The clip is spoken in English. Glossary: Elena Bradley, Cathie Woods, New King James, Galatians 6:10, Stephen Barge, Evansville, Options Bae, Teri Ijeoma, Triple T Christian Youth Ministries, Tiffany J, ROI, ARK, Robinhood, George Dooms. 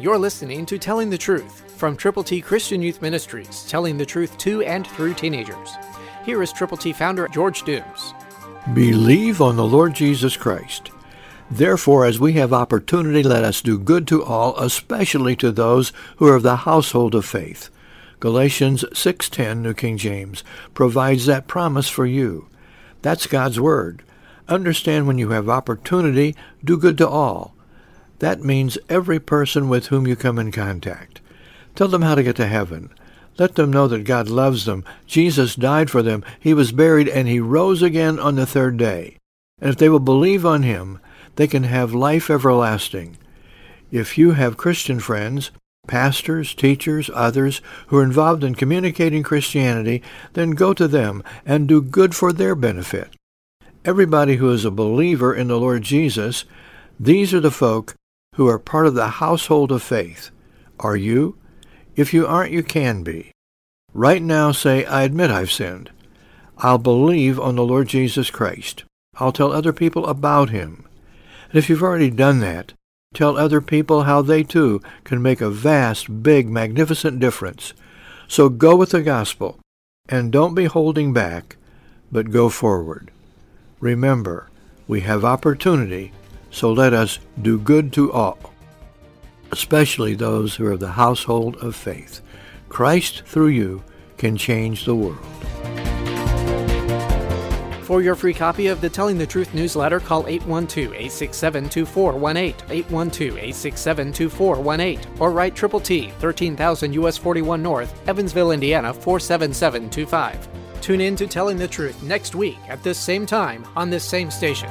You're listening to Telling the Truth from Triple T Christian Youth Ministries, telling the truth to and through teenagers. Here is Triple T founder George Dooms. Believe on the Lord Jesus Christ. Therefore, as we have opportunity, let us do good to all, especially to those who are of the household of faith. Galatians 6:10, New King James, provides that promise for you. That's God's Word. Understand when you have opportunity, do good to all. That means every person with whom you come in contact. Tell them how to get to heaven. Let them know that God loves them. Jesus died for them. He was buried, and he rose again on the third day. And if they will believe on him, they can have life everlasting. If you have Christian friends, pastors, teachers, others who are involved in communicating Christianity, then go to them and do good for their benefit. Everybody who is a believer in the Lord Jesus, these are the folk who are part of the household of faith. Are you? If you aren't, you can be. Right now, say, I admit I've sinned. I'll believe on the Lord Jesus Christ. I'll tell other people about him. And if you've already done that, tell other people how they too can make a vast, big, magnificent difference. So go with the gospel, and don't be holding back, but go forward. Remember, we have opportunity, so let us do good to all, especially those who are the household of faith. Christ, through you, can change the world. For your free copy of the Telling the Truth newsletter, call 812-867-2418, 812-867-2418, or write Triple T, 13,000 U.S. 41 North, Evansville, Indiana, 47725. Tune in to Telling the Truth next week at this same time on this same station.